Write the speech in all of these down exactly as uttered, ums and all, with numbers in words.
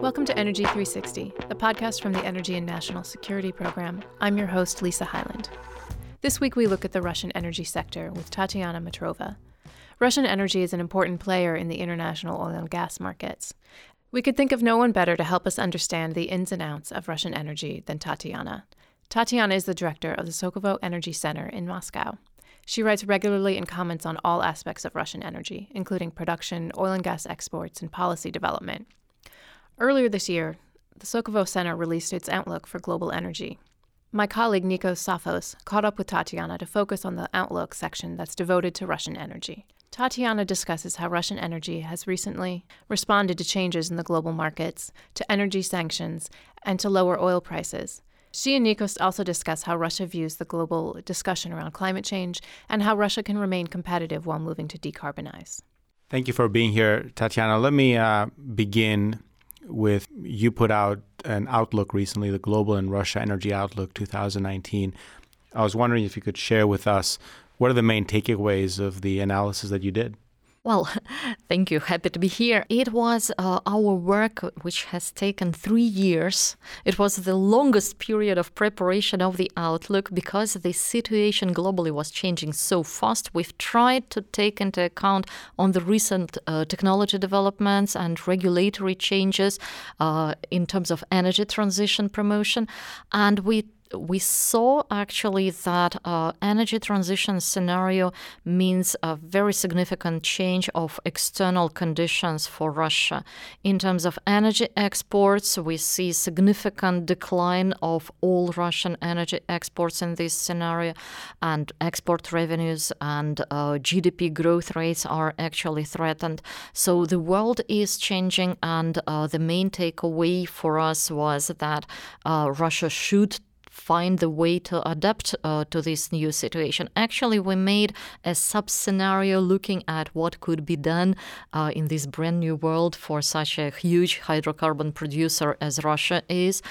Welcome to Energy three sixty, the podcast from the Energy and National Security Program. I'm your host, Lisa Hyland. This week we look at the Russian energy sector with Tatiana Mitrova. Russian energy is an important player in the international oil and gas markets. We could think of no one better to help us understand the ins and outs of Russian energy than Tatiana. Tatiana is the director of the Sokovo Energy Center in Moscow. She writes regularly and comments on all aspects of Russian energy, including production, oil and gas exports, and policy development. Earlier this year, the Sokovo Center released its outlook for global energy. My colleague Nikos Tsafos caught up with Tatiana to focus on the outlook section that's devoted to Russian energy. Tatiana discusses how Russian energy has recently responded to changes in the global markets, to energy sanctions, and to lower oil prices. She and Nikos also discuss how Russia views the global discussion around climate change and how Russia can remain competitive while moving to decarbonize. Thank you for being here, Tatiana. Let me uh, begin with, you put out an outlook recently, the Global and Russia Energy Outlook twenty nineteen. I was wondering if you could share with us, what are the main takeaways of the analysis that you did? Well, thank you. Happy to be here. It was uh, our work, which has taken three years. It was the longest period of preparation of the outlook because the situation globally was changing so fast. We've tried to take into account on the recent uh, technology developments and regulatory changes uh, in terms of energy transition promotion. And we We saw actually that uh, energy transition scenario means a very significant change of external conditions for Russia. In terms of energy exports, we see significant decline of all Russian energy exports in this scenario, and export revenues and uh, G D P growth rates are actually threatened. So the world is changing, and uh, the main takeaway for us was that uh, Russia should find the way to adapt uh, to this new situation. Actually, we made a sub-scenario looking at what could be done uh, in this brand new world for such a huge hydrocarbon producer as Russia is.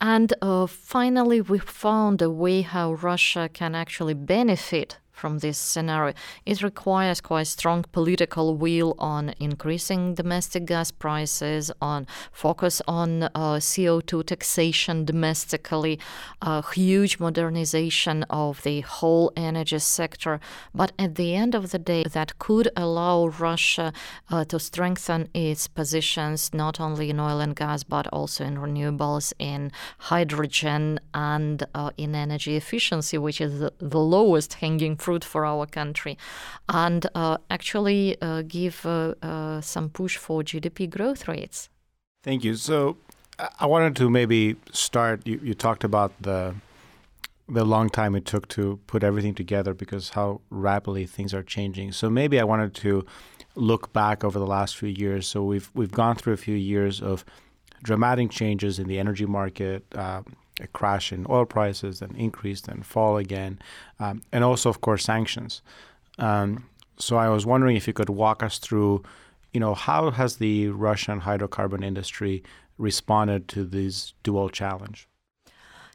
And uh, finally, we found a way how Russia can actually benefit from this scenario. It requires quite strong political will on increasing domestic gas prices, on focus on uh, C O two taxation domestically, a huge modernization of the whole energy sector. But at the end of the day, that could allow Russia uh, to strengthen its positions not only in oil and gas, but also in renewables, in hydrogen, and uh, in energy efficiency, which is the, the lowest hanging fruit for our country, and uh, actually uh, give uh, uh, some push for G D P growth rates. Thank you. So I wanted to maybe start, you, you talked about the the long time it took to put everything together because how rapidly things are changing. So maybe I wanted to look back over the last few years. So we've, we've gone through a few years of dramatic changes in the energy market, uh, a crash in oil prices, then increase, then fall again, um, and also, of course, sanctions. Um, so I was wondering if you could walk us through, you know, how has the Russian hydrocarbon industry responded to this dual challenge?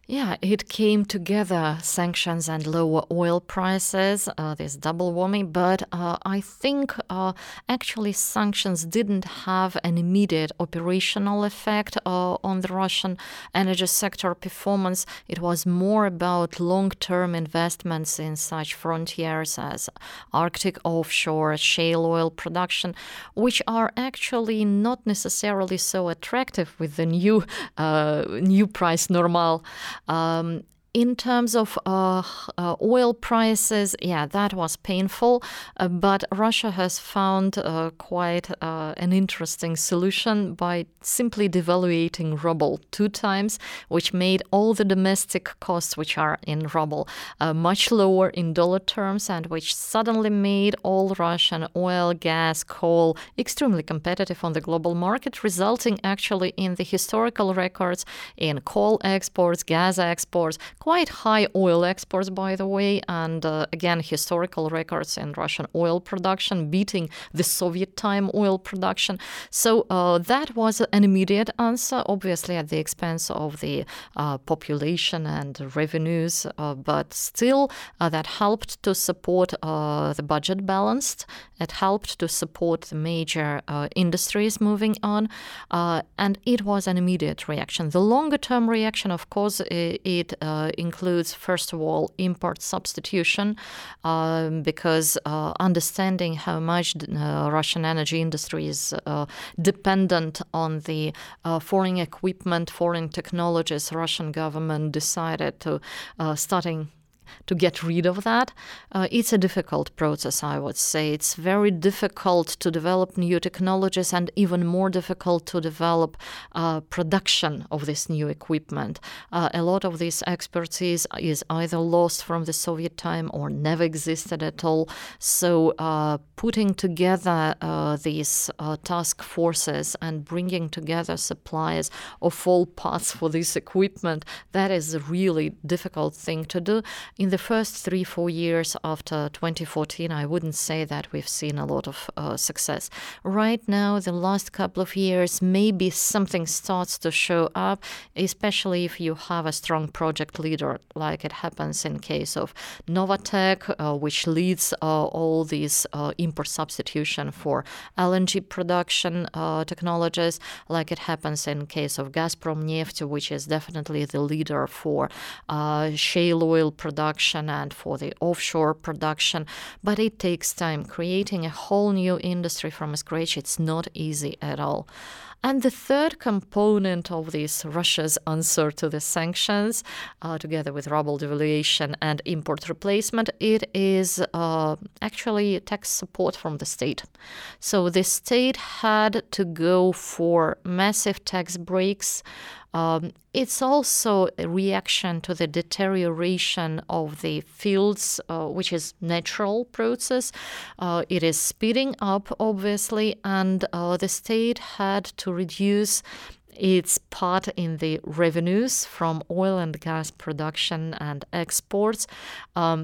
Yeah, it came together, sanctions and lower oil prices, uh, this double whammy. But uh, I think uh, actually sanctions didn't have an immediate operational effect uh, on the Russian energy sector performance. It was more about long-term investments in such frontiers as Arctic offshore, shale oil production, which are actually not necessarily so attractive with the new, uh, new price normal. Um, in terms of uh, uh, oil prices, yeah, that was painful, uh, but Russia has found uh, quite uh, an interesting solution by simply devaluating ruble two times, which made all the domestic costs, which are in ruble, uh, much lower in dollar terms, and which suddenly made all Russian oil, gas, coal extremely competitive on the global market, resulting actually in the historical records in coal exports, gas exports, quite high oil exports, by the way, and uh, again, historical records in Russian oil production, beating the Soviet time oil production. So uh, that was an immediate answer, obviously at the expense of the uh, population and revenues, uh, but still uh, that helped to support uh, the budget balanced. It helped to support the major uh, industries moving on, uh, and it was an immediate reaction. The longer-term reaction, of course, it, it uh, includes, first of all, import substitution, um, because uh, understanding how much uh, Russian energy industry is uh, dependent on the uh, foreign equipment, foreign technologies, Russian government decided to uh, starting to get rid of that. Uh, it's a difficult process, I would say. It's very difficult to develop new technologies and even more difficult to develop uh, production of this new equipment. Uh, a lot of this expertise is either lost from the Soviet time or never existed at all. So uh, putting together uh, these uh, task forces and bringing together suppliers of all parts for this equipment, that is a really difficult thing to do. In the first three, four years after twenty fourteen, I wouldn't say that we've seen a lot of uh, success. Right now, the last couple of years, maybe something starts to show up, especially if you have a strong project leader, like it happens in case of Novatec, uh, which leads uh, all these uh, import substitution for L N G production uh, technologies, like it happens in case of Gazprom Neft, which is definitely the leader for uh, shale oil production. production and for the offshore production, but it takes time. Creating a whole new industry from scratch, it's not easy at all. And the third component of this, Russia's answer to the sanctions, uh, together with ruble devaluation and import replacement, it is uh, actually tax support from the state. So the state had to go for massive tax breaks. Um, it's also a reaction to the deterioration of the fields, uh, which is natural process. Uh, it is speeding up, obviously, and uh, the state had to to reduce its part in the revenues from oil and gas production and exports. Um,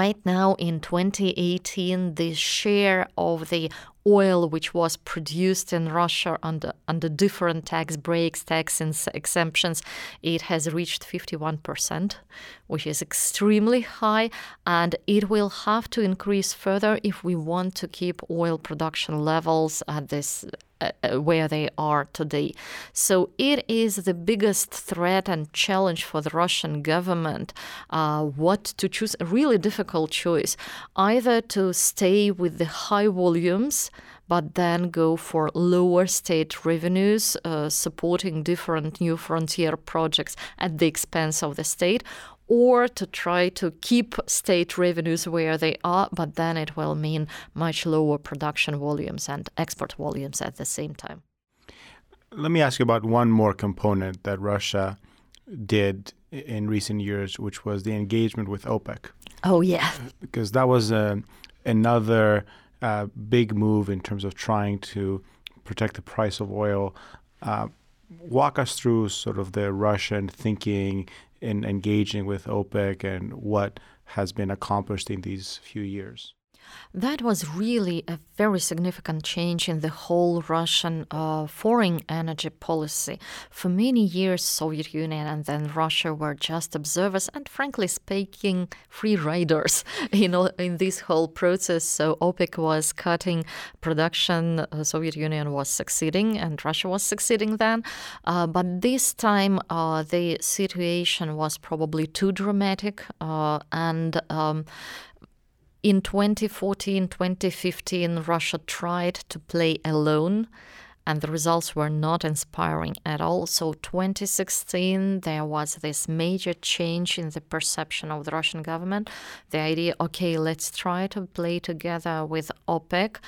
right now in twenty eighteen, the share of the oil which was produced in Russia under under different tax breaks, tax exemptions, it has reached fifty-one percent, which is extremely high, and it will have to increase further if we want to keep oil production levels at this uh, where they are today. So it is the biggest threat and challenge for the Russian government, uh, what to choose, a really difficult choice, either to stay with the high volumes but then go for lower state revenues, uh, supporting different new frontier projects at the expense of the state, or to try to keep state revenues where they are, but then it will mean much lower production volumes and export volumes at the same time. Let me ask you about one more component that Russia did in recent years, which was the engagement with OPEC. Oh, yeah. Because that was uh, another... Uh, big move in terms of trying to protect the price of oil. Uh, walk us through sort of the Russian thinking in engaging with OPEC and what has been accomplished in these few years. That was really a very significant change in the whole Russian uh, foreign energy policy. For many years, Soviet Union and then Russia were just observers and, frankly speaking, free riders in, all, in this whole process. So OPEC was cutting production, uh, Soviet Union was succeeding, and Russia was succeeding then. Uh, but this time, uh, the situation was probably too dramatic, uh, and um, in twenty fourteen, twenty fifteen, Russia tried to play alone, and the results were not inspiring at all. So twenty sixteen, there was this major change in the perception of the Russian government. The idea, okay, let's try to play together with OPEC.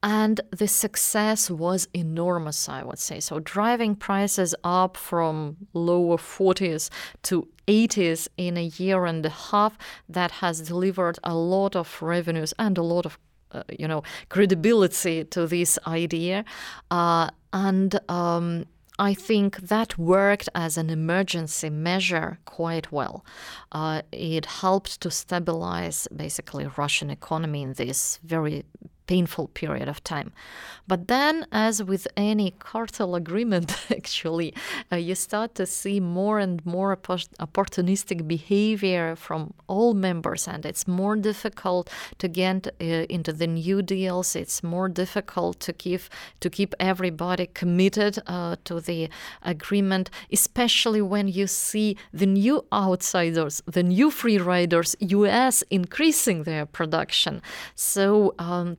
And the success was enormous, I would say. So driving prices up from lower forties to eighties in a year and a half, that has delivered a lot of revenues and a lot of, uh, you know, credibility to this idea. Uh, and um, I think that worked as an emergency measure quite well. Uh, it helped to stabilize basically Russian economy in this very painful period of time. But then, as with any cartel agreement, actually, uh, you start to see more and more opportunistic behavior from all members, and it's more difficult to get uh, into the new deals. It's more difficult to keep to keep everybody committed uh, to the agreement, especially when you see the new outsiders, the new free riders, U S increasing their production. So um,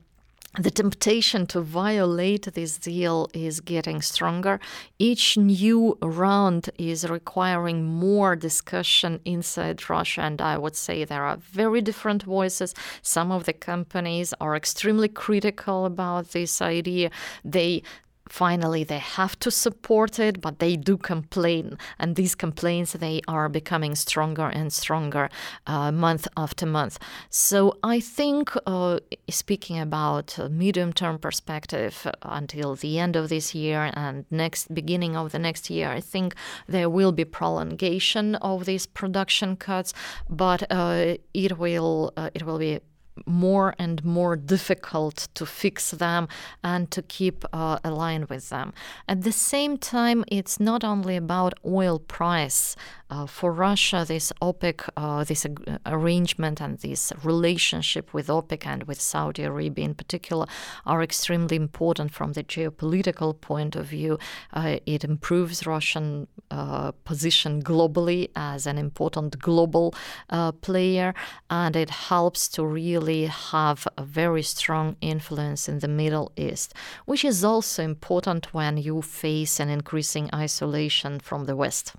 the temptation to violate this deal is getting stronger. Each new round is requiring more discussion inside Russia, and I would say there are very different voices. Some of the companies are extremely critical about this idea. They Finally, they have to support it, but they do complain. And these complaints, they are becoming stronger and stronger uh, month after month. So I think, uh, speaking about medium-term perspective until the end of this year and next beginning of the next year, I think there will be prolongation of these production cuts, but uh, it will uh, it will be more and more difficult to fix them and to keep uh, aligned with them. At the same time, it's not only about oil price. Uh, for Russia, this OPEC, uh, this ag- arrangement and this relationship with OPEC and with Saudi Arabia in particular are extremely important from the geopolitical point of view. Uh, it improves Russian uh, position globally as an important global uh, player, and it helps to really have a very strong influence in the Middle East, which is also important when you face an increasing isolation from the West.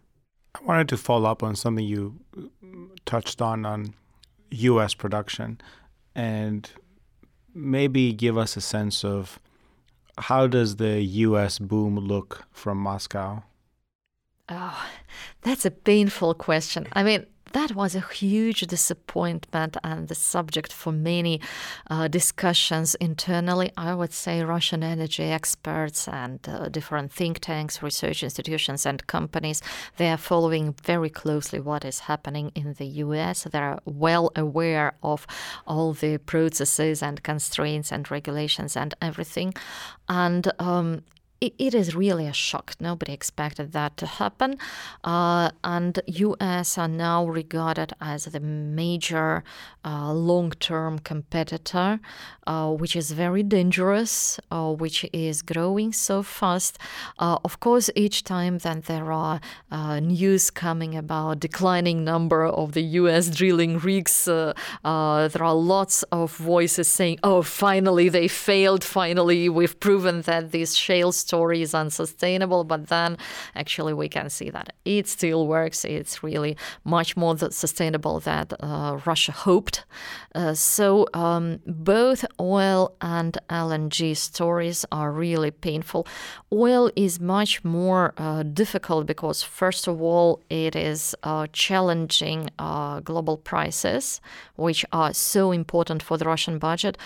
I wanted to follow up on something you touched on, on U S production, and maybe give us a sense of how does the U S boom look from Moscow? Oh, that's a painful question. I mean, that was a huge disappointment and the subject for many uh, discussions internally. I would say Russian energy experts and uh, different think tanks, research institutions and companies, they are following very closely what is happening in the U S. They are well aware of all the processes and constraints and regulations and everything. And um it is really a shock. Nobody expected that to happen. Uh, and U S are now regarded as the major uh, long-term competitor, uh, which is very dangerous, uh, which is growing so fast. Uh, of course, each time then there are uh, news coming about declining number of the U S drilling rigs. Uh, uh, there are lots of voices saying, oh, finally they failed. Finally, we've proven that these shale story is unsustainable, but then actually we can see that it still works. It's really much more sustainable than uh, Russia hoped. Uh, so um, both oil and L N G stories are really painful. Oil is much more uh, difficult because, first of all, it is uh, challenging uh, global prices, which are so important for the Russian budget.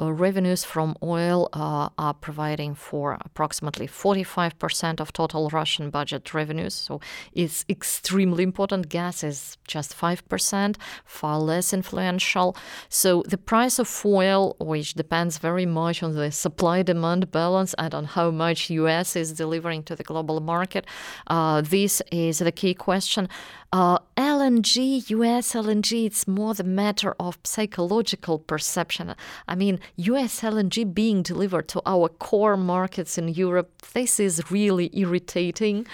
Uh, revenues from oil uh, are providing for approximately forty-five percent of total Russian budget revenues. So it's extremely important. Gas is just five percent, far less influential. So the price of oil, which depends very much on the supply-demand balance and on how much U S is delivering to the global market, uh, this is the key question. Uh, L N G, U S L N G, it's more the matter of psychological perception. I mean, U S L N G being delivered to our core markets in Europe, this is really irritating,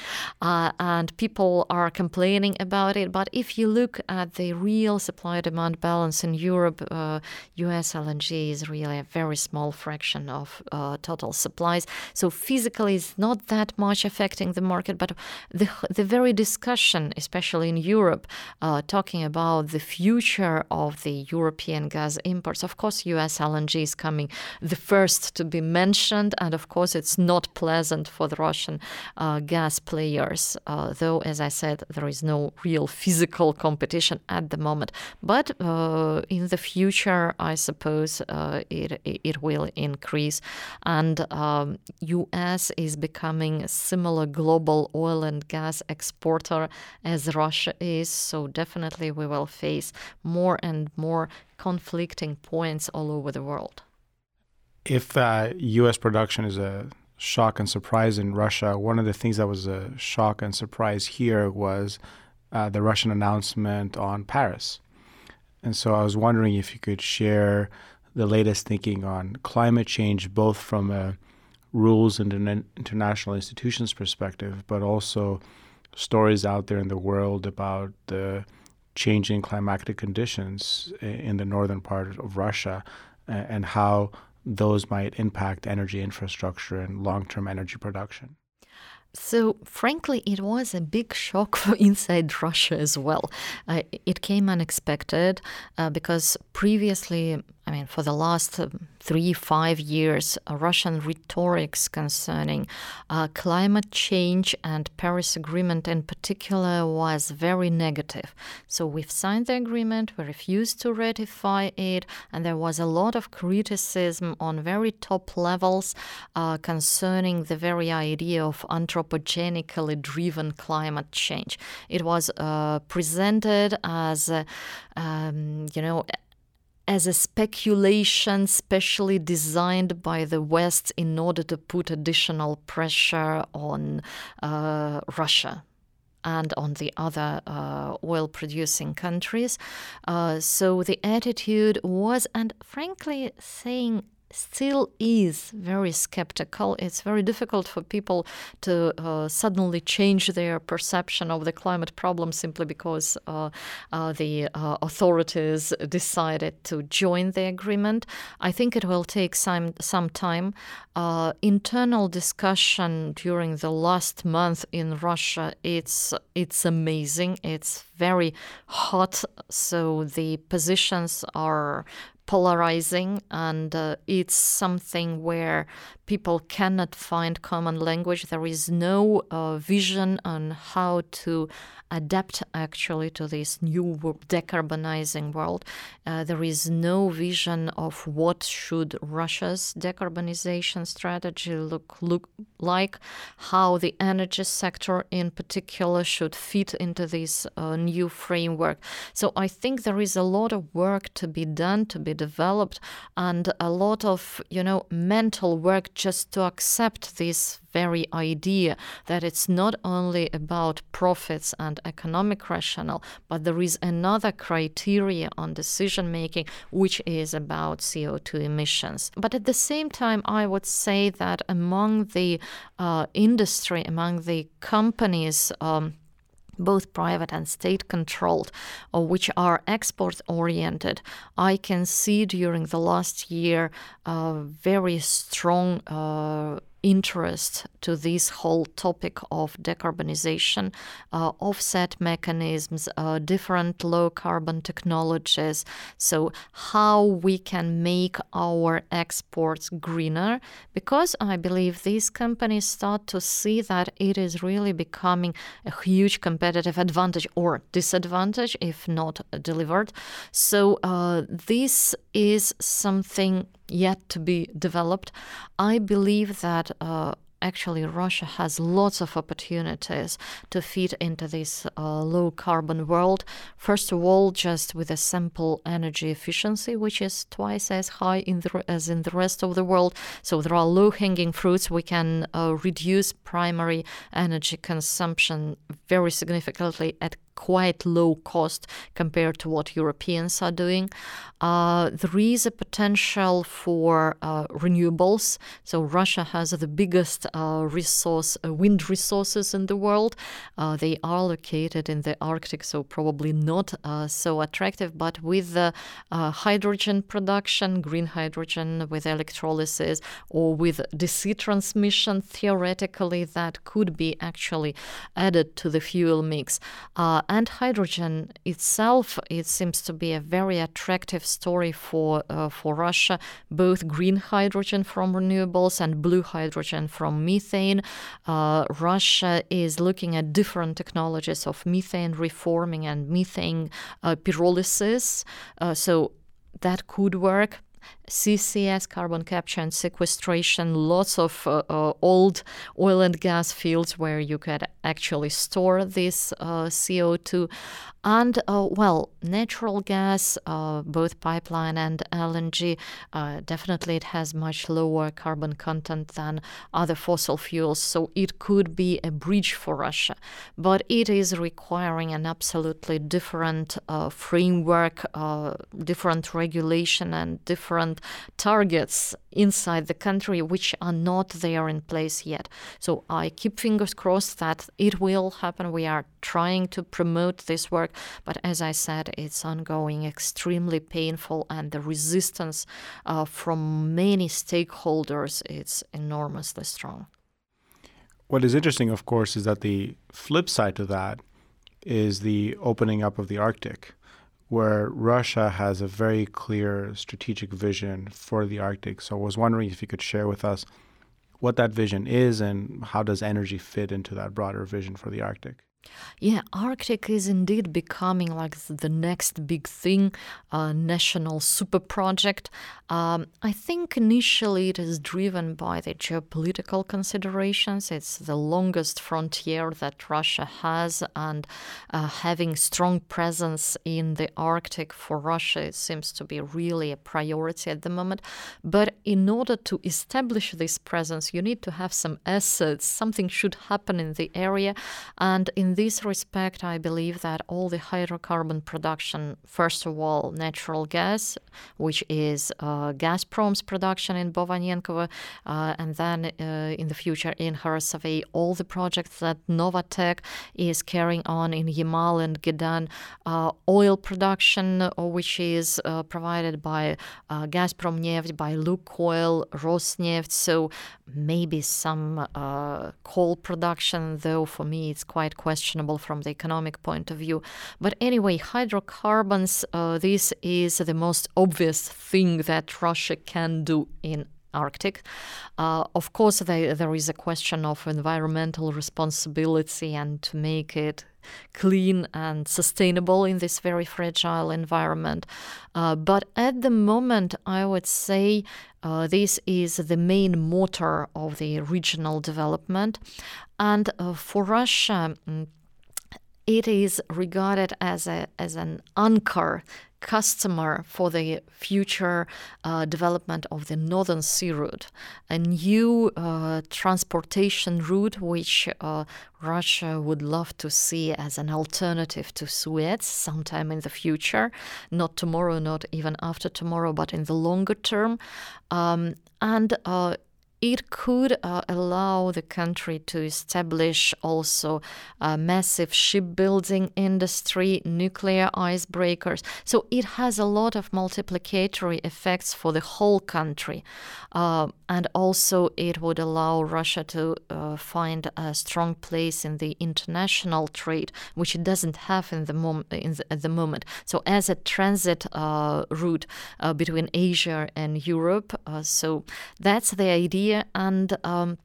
uh, and people are complaining about it. But if you look at the real supply-demand balance in Europe, uh, U S L N G is really a very small fraction of uh, total supplies. So physically, it's not that much affecting the market, but the, the very discussion, especially in Europe, uh, talking about the future of the European gas imports. Of course, U S L N G is coming the first to be mentioned, and of course, it's not pleasant for the Russian uh, gas players, uh, though, as I said, there is no real physical competition at the moment. But uh, in the future, I suppose uh, it, it will increase, and um, U S is becoming a similar global oil and gas exporter as Russia is, so definitely we will face more and more conflicting points all over the world. If uh, U S production is a shock and surprise in Russia, one of the things that was a shock and surprise here was uh, the Russian announcement on Paris. And so I was wondering if you could share the latest thinking on climate change, both from a rules and an international institutions perspective, but also stories out there in the world about the changing climatic conditions in the northern part of Russia and how those might impact energy infrastructure and long-term energy production. So, frankly, it was a big shock for inside Russia as well. Uh, it came unexpected uh, because previously, I mean, for the last uh, three, five years, uh, Russian rhetorics concerning uh, climate change and Paris Agreement in particular was very negative. So we've signed the agreement, we refused to ratify it, and there was a lot of criticism on very top levels uh, concerning the very idea of anthropogenic anthropogenically driven climate change. It was uh, presented as, uh, um, you know, as a speculation specially designed by the West in order to put additional pressure on uh, Russia and on the other uh, oil-producing countries. Uh, so the attitude was, and frankly saying, still is very skeptical. It's very difficult for people to uh, suddenly change their perception of the climate problem simply because uh, uh, the uh, authorities decided to join the agreement. I think it will take some, some time. Uh, internal discussion during the last month in Russia, it's, it's amazing. It's very hot. So the positions are polarizing, and uh, it's something where people cannot find common language. There is no uh, vision on how to adapt actually to this new decarbonizing world. Uh, there is no vision of what should Russia's decarbonization strategy look, look like, how the energy sector in particular should fit into this uh, new framework. So I think there is a lot of work to be done, to be developed, and a lot of, you know, mental work just to accept this very idea that it's not only about profits and economic rationale, but there is another criteria on decision making, which is about C O two emissions. But at the same time, I would say that among the uh, industry, among the companies, um, both private and state-controlled, or which are export-oriented, I can see during the last year a very strong uh, interest to this whole topic of decarbonization, uh, offset mechanisms, uh, different low-carbon technologies. So how we can make our exports greener, because I believe these companies start to see that it is really becoming a huge competitive advantage or disadvantage if not delivered. So uh, this is something yet to be developed. I believe that uh, actually Russia has lots of opportunities to fit into this uh, low-carbon world. First of all, just with a simple energy efficiency, which is twice as high in the, as in the rest of the world. So there are low-hanging fruits. We can uh, reduce primary energy consumption very significantly at quite low cost compared to what Europeans are doing. Uh, there is a potential for uh, renewables. So Russia has the biggest uh, resource, uh, wind resources in the world. Uh, they are located in the Arctic, so probably not uh, so attractive, but with the uh, hydrogen production, green hydrogen with electrolysis or with D C transmission, theoretically that could be actually added to the fuel mix. Uh, and hydrogen itself, it seems to be a very attractive story for uh, for Russia, both green hydrogen from renewables and blue hydrogen from methane. Uh, Russia is looking at different technologies of methane reforming and methane uh, pyrolysis, uh, so that could work. C C S, carbon capture and sequestration, lots of uh, uh, old oil and gas fields where you could actually store this uh, C O two. And, uh, well, natural gas, uh, both pipeline and L N G, uh, definitely it has much lower carbon content than other fossil fuels, so it could be a bridge for Russia. But it is requiring an absolutely different uh, framework, uh, different regulation and different targets inside the country, which are not there in place yet. So I keep fingers crossed that it will happen. We are trying to promote this work, but as I said, it's ongoing, extremely painful, and the resistance uh, from many stakeholders is enormously strong. What is interesting, of course, is that the flip side to that is the opening up of the Arctic, where Russia has a very clear strategic vision for the Arctic. So I was wondering if you could share with us what that vision is and how does energy fit into that broader vision for the Arctic? Yeah, Arctic is indeed becoming like the next big thing, a national super project. Um, I think initially it is driven by the geopolitical considerations. It's the longest frontier that Russia has, and uh, having strong presence in the Arctic for Russia, it seems to be really a priority at the moment. But in order to establish this presence, you need to have some assets. Something should happen in the area, and in In this respect, I believe that all the hydrocarbon production, first of all, natural gas, which is uh, Gazprom's production in Bovanenkovo, uh, and then uh, in the future in Harsavay, all the projects that Novatec is carrying on in Yemal and Gidan, uh, oil production, uh, which is uh, provided by uh, Gazprom Neft, by Lukoil, Rosneft, so maybe some uh, coal production, though for me it's quite questionable. Questionable from the economic point of view. But anyway, hydrocarbons, uh, this is the most obvious thing that Russia can do in Arctic. Uh, of course, they, there is a question of environmental responsibility and to make it clean and sustainable in this very fragile environment. Uh, but at the moment, I would say uh, this is the main motor of the regional development. And uh, for Russia, it is regarded as a as an anchor customer for the future uh, development of the Northern Sea Route, a new uh, transportation route which uh, Russia would love to see as an alternative to Suez sometime in the future, not tomorrow, not even after tomorrow, but in the longer term. Um, and uh, It could uh, allow the country to establish also a massive shipbuilding industry, nuclear icebreakers. So it has a lot of multiplicatory effects for the whole country. Uh, and also it would allow Russia to uh, find a strong place in the international trade, which it doesn't have in the mom- in the, at the moment. So as a transit uh, route uh, between Asia and Europe. Uh, so that's the idea. And um,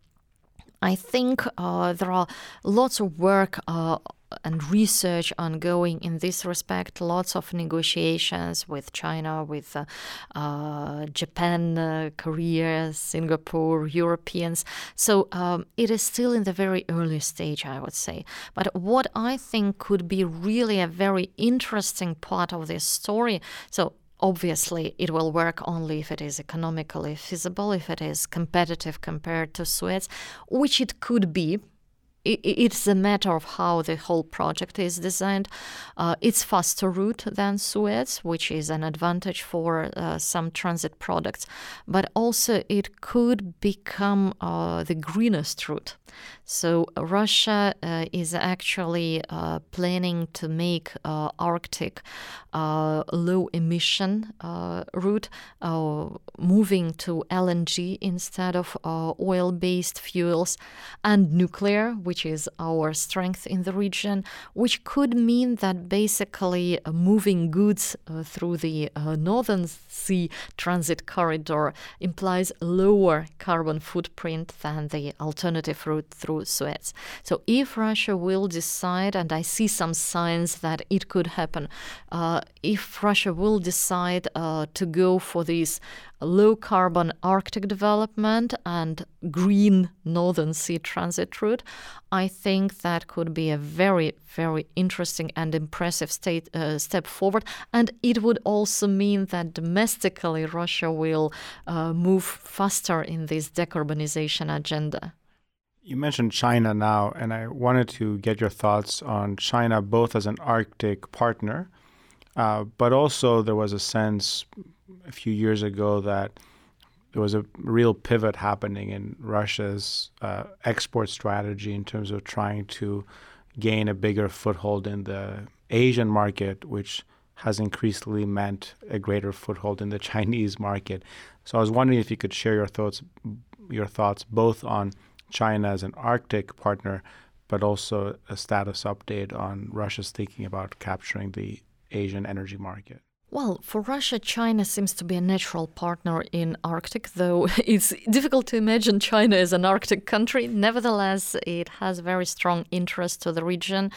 I think uh, there are lots of work uh, and research ongoing in this respect, lots of negotiations with China, with uh, uh, Japan, uh, Korea, Singapore, Europeans. So um, it is still in the very early stage, I would say. But what I think could be really a very interesting part of this story, so obviously, it will work only if it is economically feasible, if it is competitive compared to Suez, which it could be. It's a matter of how the whole project is designed. Uh, it's faster route than Suez, which is an advantage for uh, some transit products. But also it could become uh, the greenest route. So Russia uh, is actually uh, planning to make uh, Arctic uh, low emission uh, route, uh, moving to L N G instead of uh, oil-based fuels and nuclear, which which is our strength in the region, which could mean that basically moving goods uh, through the uh, Northern Sea transit corridor implies lower carbon footprint than the alternative route through Suez. So if Russia will decide, and I see some signs that it could happen, uh, if Russia will decide uh, to go for this low-carbon Arctic development and green Northern Sea transit route, I think that could be a very, very interesting and impressive state, uh, step forward. And it would also mean that domestically Russia will uh, move faster in this decarbonization agenda. You mentioned China now, and I wanted to get your thoughts on China both as an Arctic partner, uh, but also there was a sense a few years ago that there was a real pivot happening in Russia's uh, export strategy in terms of trying to gain a bigger foothold in the Asian market, which has increasingly meant a greater foothold in the Chinese market. So I was wondering if you could share your thoughts, your thoughts both on China as an Arctic partner, but also a status update on Russia's thinking about capturing the Asian energy market. Well, for Russia, China seems to be a natural partner in Arctic, though it's difficult to imagine China as an Arctic country. Nevertheless, it has very strong interest to the region.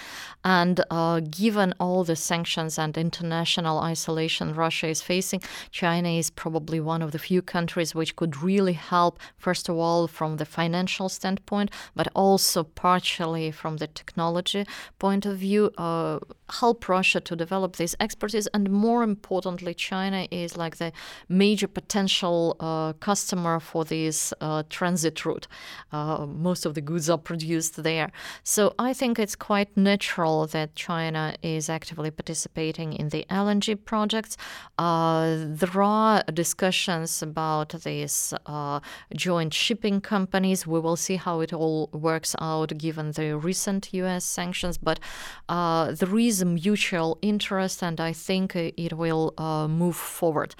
And uh, given all the sanctions and international isolation Russia is facing, China is probably one of the few countries which could really help, first of all, from the financial standpoint, but also partially from the technology point of view, uh, help Russia to develop these expertise. And more importantly, Importantly, China is like the major potential uh, customer for this uh, transit route. Uh, most of the goods are produced there. So I think it's quite natural that China is actively participating in the L N G projects. Uh, there are discussions about these uh, joint shipping companies. We will see how it all works out given the recent U S sanctions. But uh, there is a mutual interest, and I think it will will uh, move forward.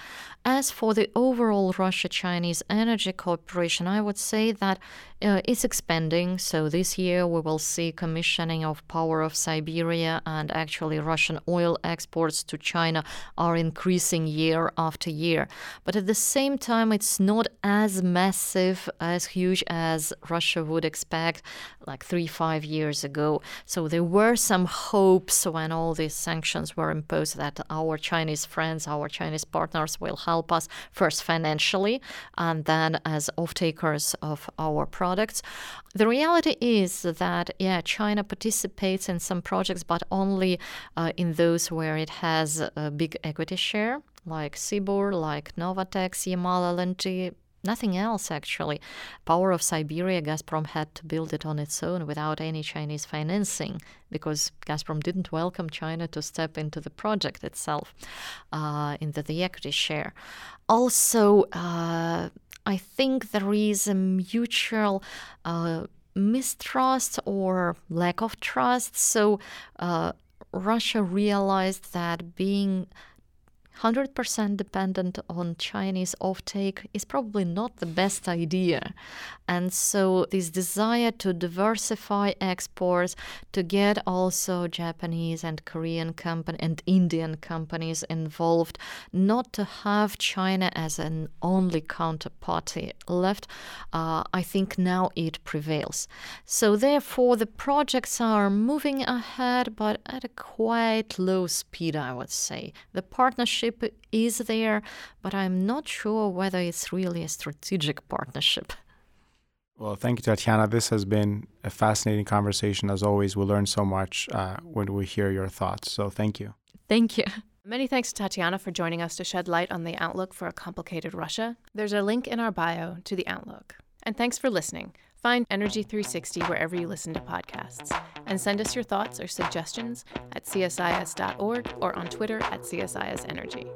As for the overall Russia-Chinese energy cooperation, I would say that uh, it's expanding. So this year we will see commissioning of Power of Siberia, and actually Russian oil exports to China are increasing year after year. But at the same time, it's not as massive, as huge as Russia would expect like three, five years ago. So there were some hopes when all these sanctions were imposed that our Chinese Chinese friends, our Chinese partners will help us first financially and then as off-takers of our products. The reality is that, yeah, China participates in some projects, but only uh, in those where it has a big equity share, like Sibur, like Novatec, Yemal, L N G. Nothing else, actually. Power of Siberia, Gazprom had to build it on its own without any Chinese financing because Gazprom didn't welcome China to step into the project itself, uh, into the equity share. Also, uh, I think there is a mutual uh, mistrust or lack of trust. So uh, Russia realized that being one hundred percent dependent on Chinese offtake is probably not the best idea. And so this desire to diversify exports, to get also Japanese and Korean company and Indian companies involved, not to have China as an only counterparty left, uh, I think now it prevails. So therefore the projects are moving ahead, but at a quite low speed, I would say. The partnership is there, but I'm not sure whether it's really a strategic partnership. Well, thank you, Tatiana. This has been a fascinating conversation. As always, we learn so much uh, when we hear your thoughts. So thank you. Thank you. Many thanks to Tatiana for joining us to shed light on the outlook for a complicated Russia. There's a link in our bio to the outlook. And thanks for listening. Find Energy three sixty wherever you listen to podcasts. And send us your thoughts or suggestions at C S I S dot org or on Twitter at C S I S Energy.